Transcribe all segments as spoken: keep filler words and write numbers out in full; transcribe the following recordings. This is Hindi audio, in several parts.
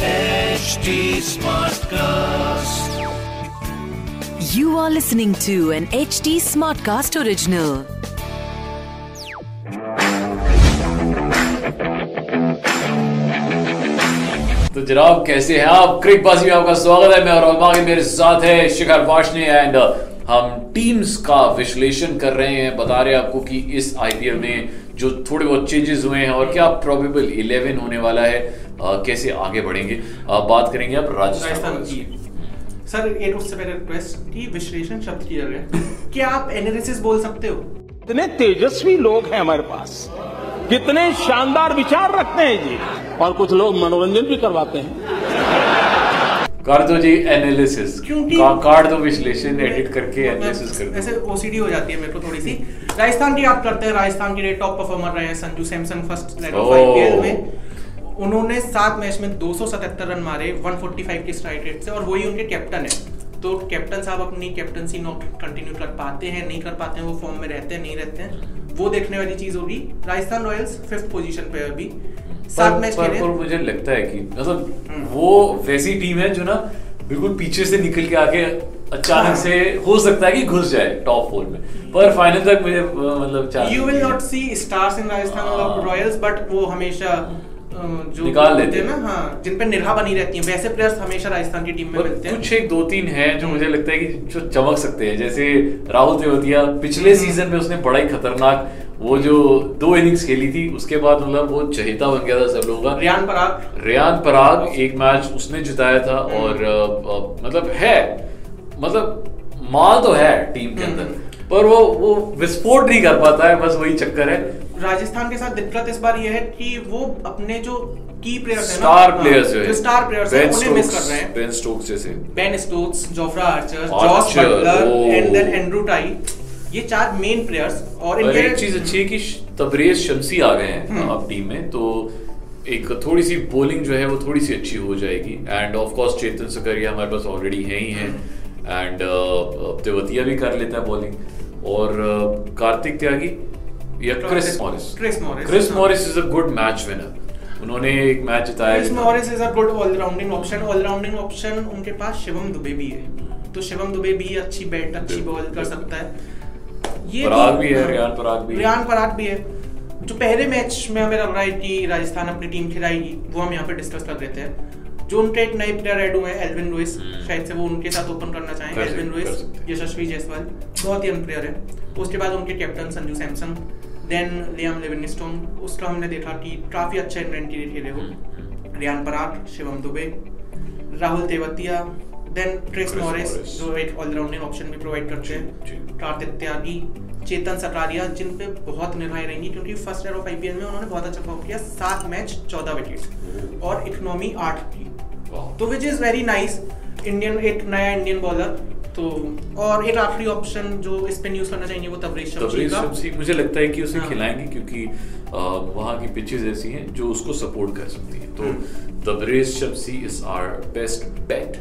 H D Smartcast. You are listening to an H D Smartcast original. तो जनाब कैसे हैं आप? क्रिक बाजी में आपका स्वागत है। मैं और अलमा मेरे साथ है शिखर वाशनी एंड हम टीम्स का विश्लेषण कर रहे हैं, बता रहे हैं आपको कि इस आईपीएल में जो थोड़े बहुत चेंजेस हुए हैं और क्या प्रोबेबल इलेवन होने वाला है, आ, कैसे आगे बढ़ेंगे। आ, बात करेंगे आप राजस्थान की। सर एक उससे पहले रिक्वेस्ट कि विश्लेषण शब्द की जगह क्या आप एनालिसिस बोल सकते हो? इतने तेजस्वी लोग हैं हमारे पास, कितने शानदार विचार रखते हैं जी, और कुछ लोग मनोरंजन भी करवाते हैं। कर दो जी एनालिसिस, काट दो विश्लेषण, एडिट करके एनालिसिस कर दो। ऐसे ओसीडी हो जाती है मेरे को थोड़ी सी। राजस्थान की आप करते हैं, राजस्थान के लिए टॉप परफॉर्मर रहे हैं Sanju Samson first leg of IPL में। उन्होंने सात मैच में दो सौ सतहत्तर रन मारे एक सौ पैंतालीस की स्ट्राइक रेट से, और वही उनके कैप्टन है। तो कैप्टन साहब अपनी कैप्टनसी नॉट कंटिन्यू कर पाते हैं, नहीं कर पाते हैं, वो फॉर्म में रहते हैं, नहीं रहते हैं, वो देखने वाली चीज होगी। राजस्थान रॉयल्स फिफ्थ पोजीशन पे अभी सात मैच खेले। मुझे लगता है कि मतलब वो वैसी टीम है जो ना बिल्कुल पीछे से निकल के आके अचानक से हो सकता है कि घुस जाए टॉप फोर में, पर फाइनल तक मुझे मतलब you will not see stars in Rajasthan Royals, but वो हमेशा जो निकाल लेते हैं ना, हाँ, जिन पे निर्भा बनी रहती है, वैसे प्लेयर्स हमेशा राजस्थान की टीम में मिलते हैं। कुछ एक दो तीन है जो मुझे लगता है कि जो चमक सकते हैं, जैसे राहुल तेवतिया। पिछले सीजन में उसने बड़ा ही खतरनाक वो जो दो इनिंग्स खेली थी, उसके बाद मतलब वो चहेता बन गया था सब लोगों का। रियान पराग रियान पराग एक मैच उसने जिताया था, और आ, आ, मतलब है मतलब माल तो है टीम के अंदर, पर वो वो विस्फोट नहीं कर पाता है, बस वही चक्कर है। राजस्थान के साथ दिक्कत इस बार ये है कि वो अपने जो की प्लेयर्स हैं, स्टार प्लेयर्स जो स्टार प्लेयर्स हैं, उन्हें मिस कर रहे हैं। बेन स्टोक्स जैसे Ben Stokes Jofra Archer, Josh Buttler and then Andrew Tye, ये चार मेन प्लेयर्स। और एक चीज अच्छी है कि तबरेज शम्सी आ गए हैं अब टीम में, तो एक थोड़ी सी बॉलिंग जो है वो थोड़ी सी अच्छी हो जाएगी। And of course Chetan Sakariya हमारे पास ऑलरेडी है ही है, एंड तेवतिया भी कर लेता है बॉलिंग, और कार्तिक त्यागी या Chris Morris Chris Morris Chris Morris is a good match winner. उन्होंने एक मैच जिताया। Chris Morris is a good allrounding option. Allrounding option उनके पास शिवम दुबे भी है, तो शिवम दुबे भी अच्छी बैट अच्छी बॉल कर सकता है। पराग भी है, रियान पराग भी है, रियान पराग भी है। जो पहले मैच में हमें लग रहा है कि राजस्थान अपनी टीम खिलाएगी, वो हम यहाँ पे डिस्कस कर देते हैं। जो उनके एक नए प्लेयर ऐड हुए हैं, एल्विन लुइस, शायद से वो उनके साथ ओपन करना चाहेंगे। एल्विन लुइस, यशस्वी जायसवाल, बहुत ही यंग प्लेयर है। उसके बाद उनके captain Sanju Samson, then Liam Livingstone, उसका हमने देखा कि काफी अच्छा इंग्लैंड के लिए खेले हो। Riyan Parag, Shivam Dube, Rahul Tewatia, then Chris Morris जो एक ऑलराउंडिंग ऑप्शन भी प्रोवाइड करते हैं, कार्तिक त्यागी, चेतन सकारिया, जिन पे बहुत निर्भर रहेंगी क्योंकि फर्स्ट ईयर ऑफ आईपीएल में उन्होंने बहुत अच्छा परफॉर्म किया। सात मैच चौदह विकेट और इकोनॉमी आठ की, तो which is very nice. Indian एक नया इंडियन बॉलर, तो और एक आखिरी ऑप्शन जो इस पे यूज करना चाहिए वो तबरेज शम्सी। मुझे लगता है कि उसे खिलाएंगे क्योंकि वहाँ की पिचेस ऐसी हैं जो उसको सपोर्ट कर सकती हैं, तो Tabraiz Shamsi is our best bet.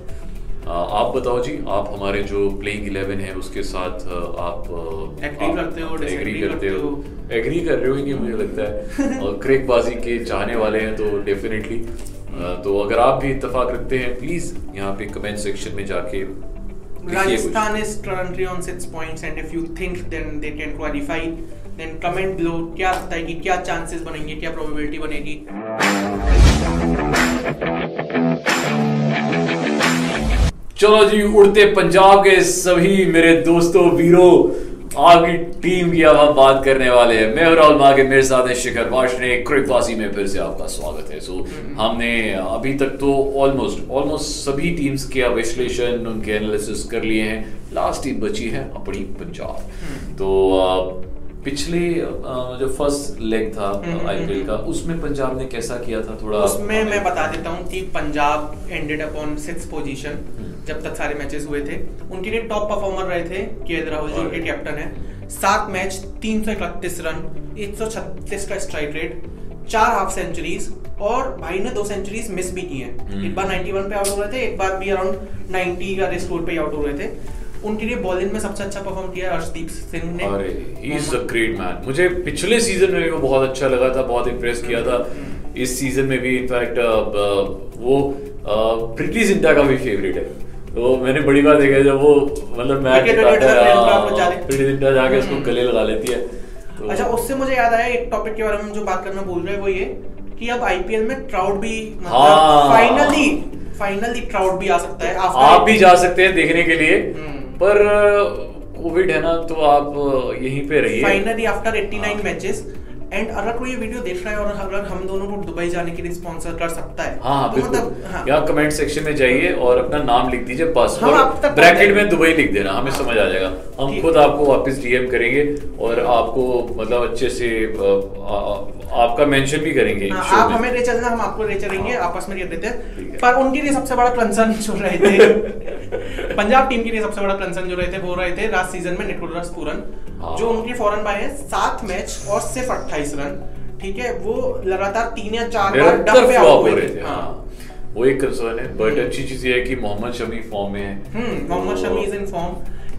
आप बताओ जी, आप हमारे जो प्लेइंग इलेवन है उसके साथ आप एग्री करते हो, एग्री करते हो, एग्री कर रहे होंगे मुझे लगता है, और क्रिकबाजी के चाहने वाले हैं तो डेफिनेटली। तो अगर आप भी इत्तेफाक रखते हैं प्लीज यहाँ पे कमेंट सेक्शन में जाके Rajasthan is currently on six points and if you think then they can qualify then comment below. क्या लगता है कि क्या चांसेस बनेंगे, क्या प्रोबेबिलिटी बनेगी? चलो जी, उड़ते पंजाब के सभी मेरे दोस्तों वीरों, आपकी टीम की अब हम बात करने वाले हैं। मैं और अलमा के मेरे साथ है शिखर वाशने। क्रिकबाजी में फिर से आपका स्वागत है। सो so, हमने अभी तक तो ऑलमोस्ट ऑलमोस्ट सभी टीम्स के विश्लेषण, उनके एनालिसिस कर लिए हैं। लास्ट टीम बची है अपनी पंजाब। तो पिछले जो फर्स्ट लेग था आईपीएल का, उसमें पंजाब ने कैसा किया था थोड़ा उसमें मैं बता देता हूँ कि Punjab ended upon six position जब तक सारे मैचेस हुए थे। उनके लिए टॉप परफॉर्मर रहे थे केएल राहुल जो उनके कैप्टन है। सात मैच तीन सौ इकतीस रन, एक सौ छत्तीस का स्ट्राइक रेट, चार हाफ सेंचुरीज, और भाई ने दो सेंचुरीज मिस भी की है। एक बार इक्यानवे पे आउट हो रहे थे, एक बार भी अराउंड नब्बे का स्कोर पे आउट हो रहे थे। उनके लिए बॉलिंग में सबसे अच्छा परफॉर्म किया अर्शदीप सिंह ने। अरे, he is a great man. मुझे पिछले सीजन में भी वो बहुत अच्छा लगा था, बहुत इम्प्रेस किया था। इस सीजन में भी इनफैक्ट वो प्रीति जिंटा का भी फेवरेट है, तो मैंने बड़ी बार देखा है जब वो मतलब मैच प्रीति जिंटा जाके उसको गले लगा लेती है। अच्छा, उससे मुझे याद आया एक टॉपिक के बारे में जो बात करना बोल रहे हैं वो ये कि अब आईपीएल में ट्राउट भी मतलब फाइनली फाइनली ट्राउट भी आ सकता है, आप भी जा सकते हैं देखने के लिए, पर कोविड है ना तो आप यहीं पे रहिए। Finally after eighty nine matches and अगर कोई ये वीडियो देख रहा है और अगर हम दोनों को दुबई जाने के लिए स्पॉन्सर कर सकता है, हाँ, तो मतलब हाँ। या कमेंट सेक्शन में जाइए और अपना नाम लिख दीजिए, पासवर्ड ब्रैकेट में दुबई लिख देना, हमें हाँ। समझ आ जाएगा, हम खुद आपको वापस डीएम करेंगे और आपको मतलब अच्छे से आ, आ, आपका मेंशन भी करेंगे, हाँ, आप हमें ले चलना, हम आपको ले चलेंगे, आपस में ले देते हैं। पर उनके लिए सबसे बड़ा कंसर्न जो रहे थे, पंजाब टीम के लिए सबसे बड़ा कंसर्न जो रहे थे वो रहे थे लास्ट सीजन में निकोलर पूरन, जो उनकी फॉरन बाय है, सात मैच और सिर्फ अट्ठाईस रन, ठीक है, वो लगातार तीन या चार बार डब पे आउट हुए थे। हाँ, वो एक कंसर्न है, बट अच्छी चीज ये है कि मोहम्मद शमी फॉर्म में है, hmm Mohammad Shami is in form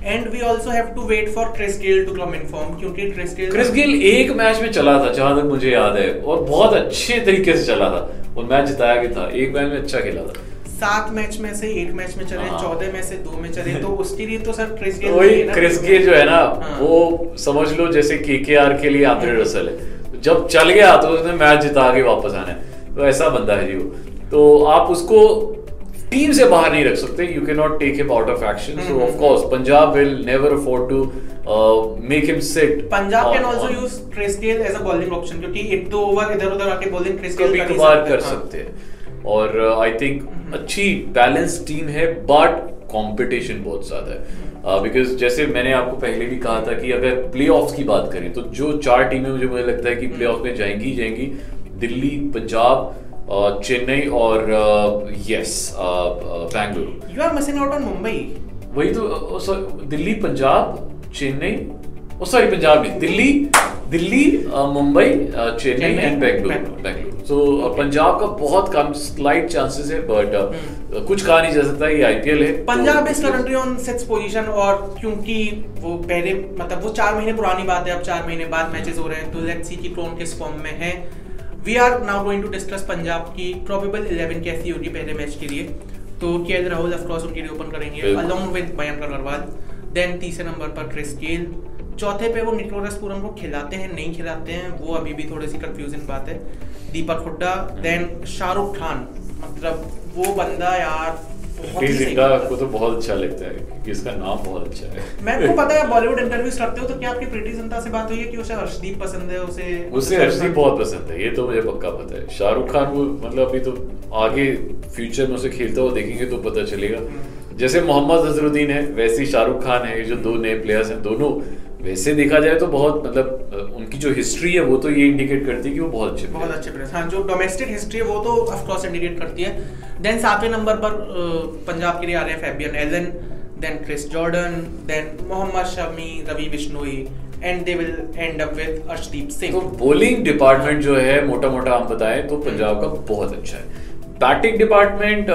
and we also have to wait for Chris Gayle to come in form, क्योंकि क्रिस गेल क्रिस गेल एक मैच में चला था जहां तक मुझे याद है, और बहुत अच्छे तरीके से चला था और मैच जिताया भी था, एक मैच में अच्छा खेला था, सात मैच में से एक मैच में चले, चौदह में से दो में चले, तो उसके लिए तो सर क्रिस गेल वही क्रिस गेल जो है ना वो समझ लो जैसे केकेआर के लिए आंद्रे रसल है, जब चल गया तो उसने मैच जिता के वापस आना है, तो ऐसा बंदा है जी वो, तो आप उसको टीम से बाहर नहीं रख सकते, you can not take him out of action, so of course Punjab will never afford to make him sit. Punjab can also use Chris Gayle as a bowling option, क्योंकि एक दो ओवर इधर उधर आके बॉलिंग क्रिस गेल कर सकते हैं, और आई uh, थिंक mm-hmm. अच्छी बैलेंस टीम है, बट कंपटीशन बहुत ज्यादा है, बिकॉज uh, जैसे मैंने आपको पहले भी कहा था कि अगर प्लेऑफ्स की बात करें तो जो चार टीमें मुझे मुझे लगता है कि प्लेऑफ में जाएंगी जाएंगी दिल्ली, पंजाब, uh, चेन्नई और yes Bengaluru. You are missing out on Mumbai. वही तो, sorry Delhi, Punjab, Chennai, oh sorry Punjab नहीं, Delhi Delhi Mumbai, Chennai and Bengaluru. So, okay. Punjab का बहुत कम स्लाइट चांसेस है, बट hmm. कुछ कहा नहीं जा सकता, ये आईपीएल है। Punjab is currently on sixth position, और क्योंकि वो पहले मतलब वो चार महीने पुरानी बात है, अब चार महीने बाद मैचेस हो रहे हैं, तो लेट्स सी कि कौन किस फॉर्म में है। We are now going to discuss Punjab की प्रोबेबल इलेवन कैसी होगी पहले मैच के लिए। तो केएल राहुल ऑफ कोर्स उनके लिए ओपन करेंगे along with Mayank Agarwal, then तीसरे नंबर पर क्रिस गेल, चौथे पे वो निकोलस पूरन को खिलाते हैं नहीं खिलाते हैं, वो अभी भी थोड़ी सी कंफ्यूजन बात है, दीपक हुड्डा, देन शाहरुख खान, मतलब वो बंदा यार को तो बहुत अच्छा लगता है, इसका नाम बहुत अच्छा है। मैं को पता है बॉलीवुड इंटरव्यूज करते हो तो क्या आपकी प्रीति जिंटा से बात हुई है कि उसे अर्शदीप पसंद है? उसे उसे अर्शदीप बहुत पसंद है, ये तो मुझे पक्का पता है। शाहरुख खान वो मतलब अभी तो आगे फ्यूचर में उसे खेलता हुआ देखेंगे तो पता चलेगा। जैसे मोहम्मद अजहरुद्दीन है वैसे शाहरुख खान है, जो दो नए प्लेयर्स हैं दोनों, वैसे देखा जाए तो बहुत मतलब उनकी जो हिस्ट्री है वो तो ये इंडिकेट करती है कि वो बहुत अच्छे बहुत अच्छे प्लेयर, हाँ, जो डोमेस्टिक हिस्ट्री है वो तो ऑफ कोर्स इंडिकेट करती है। देन सातवें नंबर पर पंजाब के लिए आ रहे हैं Fabian Allen, then Chris Jordan, then Mohammad Shami, Ravi Bishnoi, and they will end up with Arshdeep Singh. तो बॉलिंग डिपार्टमेंट जो है मोटा मोटा हम बताएं तो पंजाब का बहुत अच्छा है, बैटिंग डिपार्टमेंट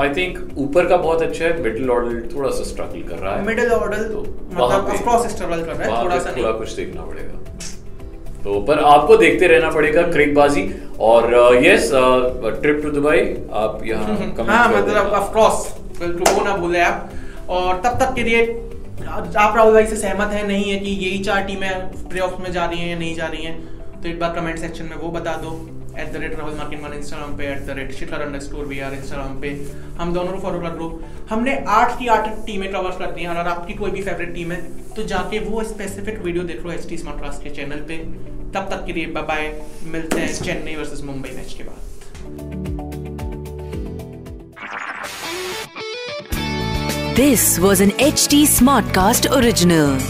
आई थिंक ऊपर का बहुत अच्छा है, मिडिल ऑर्डर थोड़ा सा स्ट्रगल कर रहा है, मिडिल ऑर्डर तो मतलब ऑफ कोर्स स्ट्रगल कर रहा है, थोड़ा सा थोड़ा कुछ देखना पड़ेगा, तो पर आपको देखते रहना पड़ेगा क्रिकबाजी। और यस ट्रिप टू दुबई आप यहाँ हां मतलब ऑफ कोर्स बिल्कुल वो ना भूले आप। और तब तक के लिए आप राहुल भाई से सहमत है नहीं है कि यही चार टीमें प्लेऑफ में जा रही हैं या नहीं जा रही हैं, तो एक बार कमेंट सेक्शन में वो बता दो। एट द रेट राहुल मार्किंगमैन इंस्टाग्राम पे, at the rate Shikhar underscore VR Instagram पे, हम दोनों को फॉलो कर लो। हमने आठ की आठ टीमें कवर करती हैं, और अगर आपकी कोई भी फेवरेट टीम है तो जाके वो स्पेसिफिक वीडियो देख लो एच टी स्मार्टकास्ट के चैनल पे। तब तक के लिए बाय बाय, मिलते हैं चेन्नई वर्सेस मुंबई मैच के बाद। This was an H T smartcast original.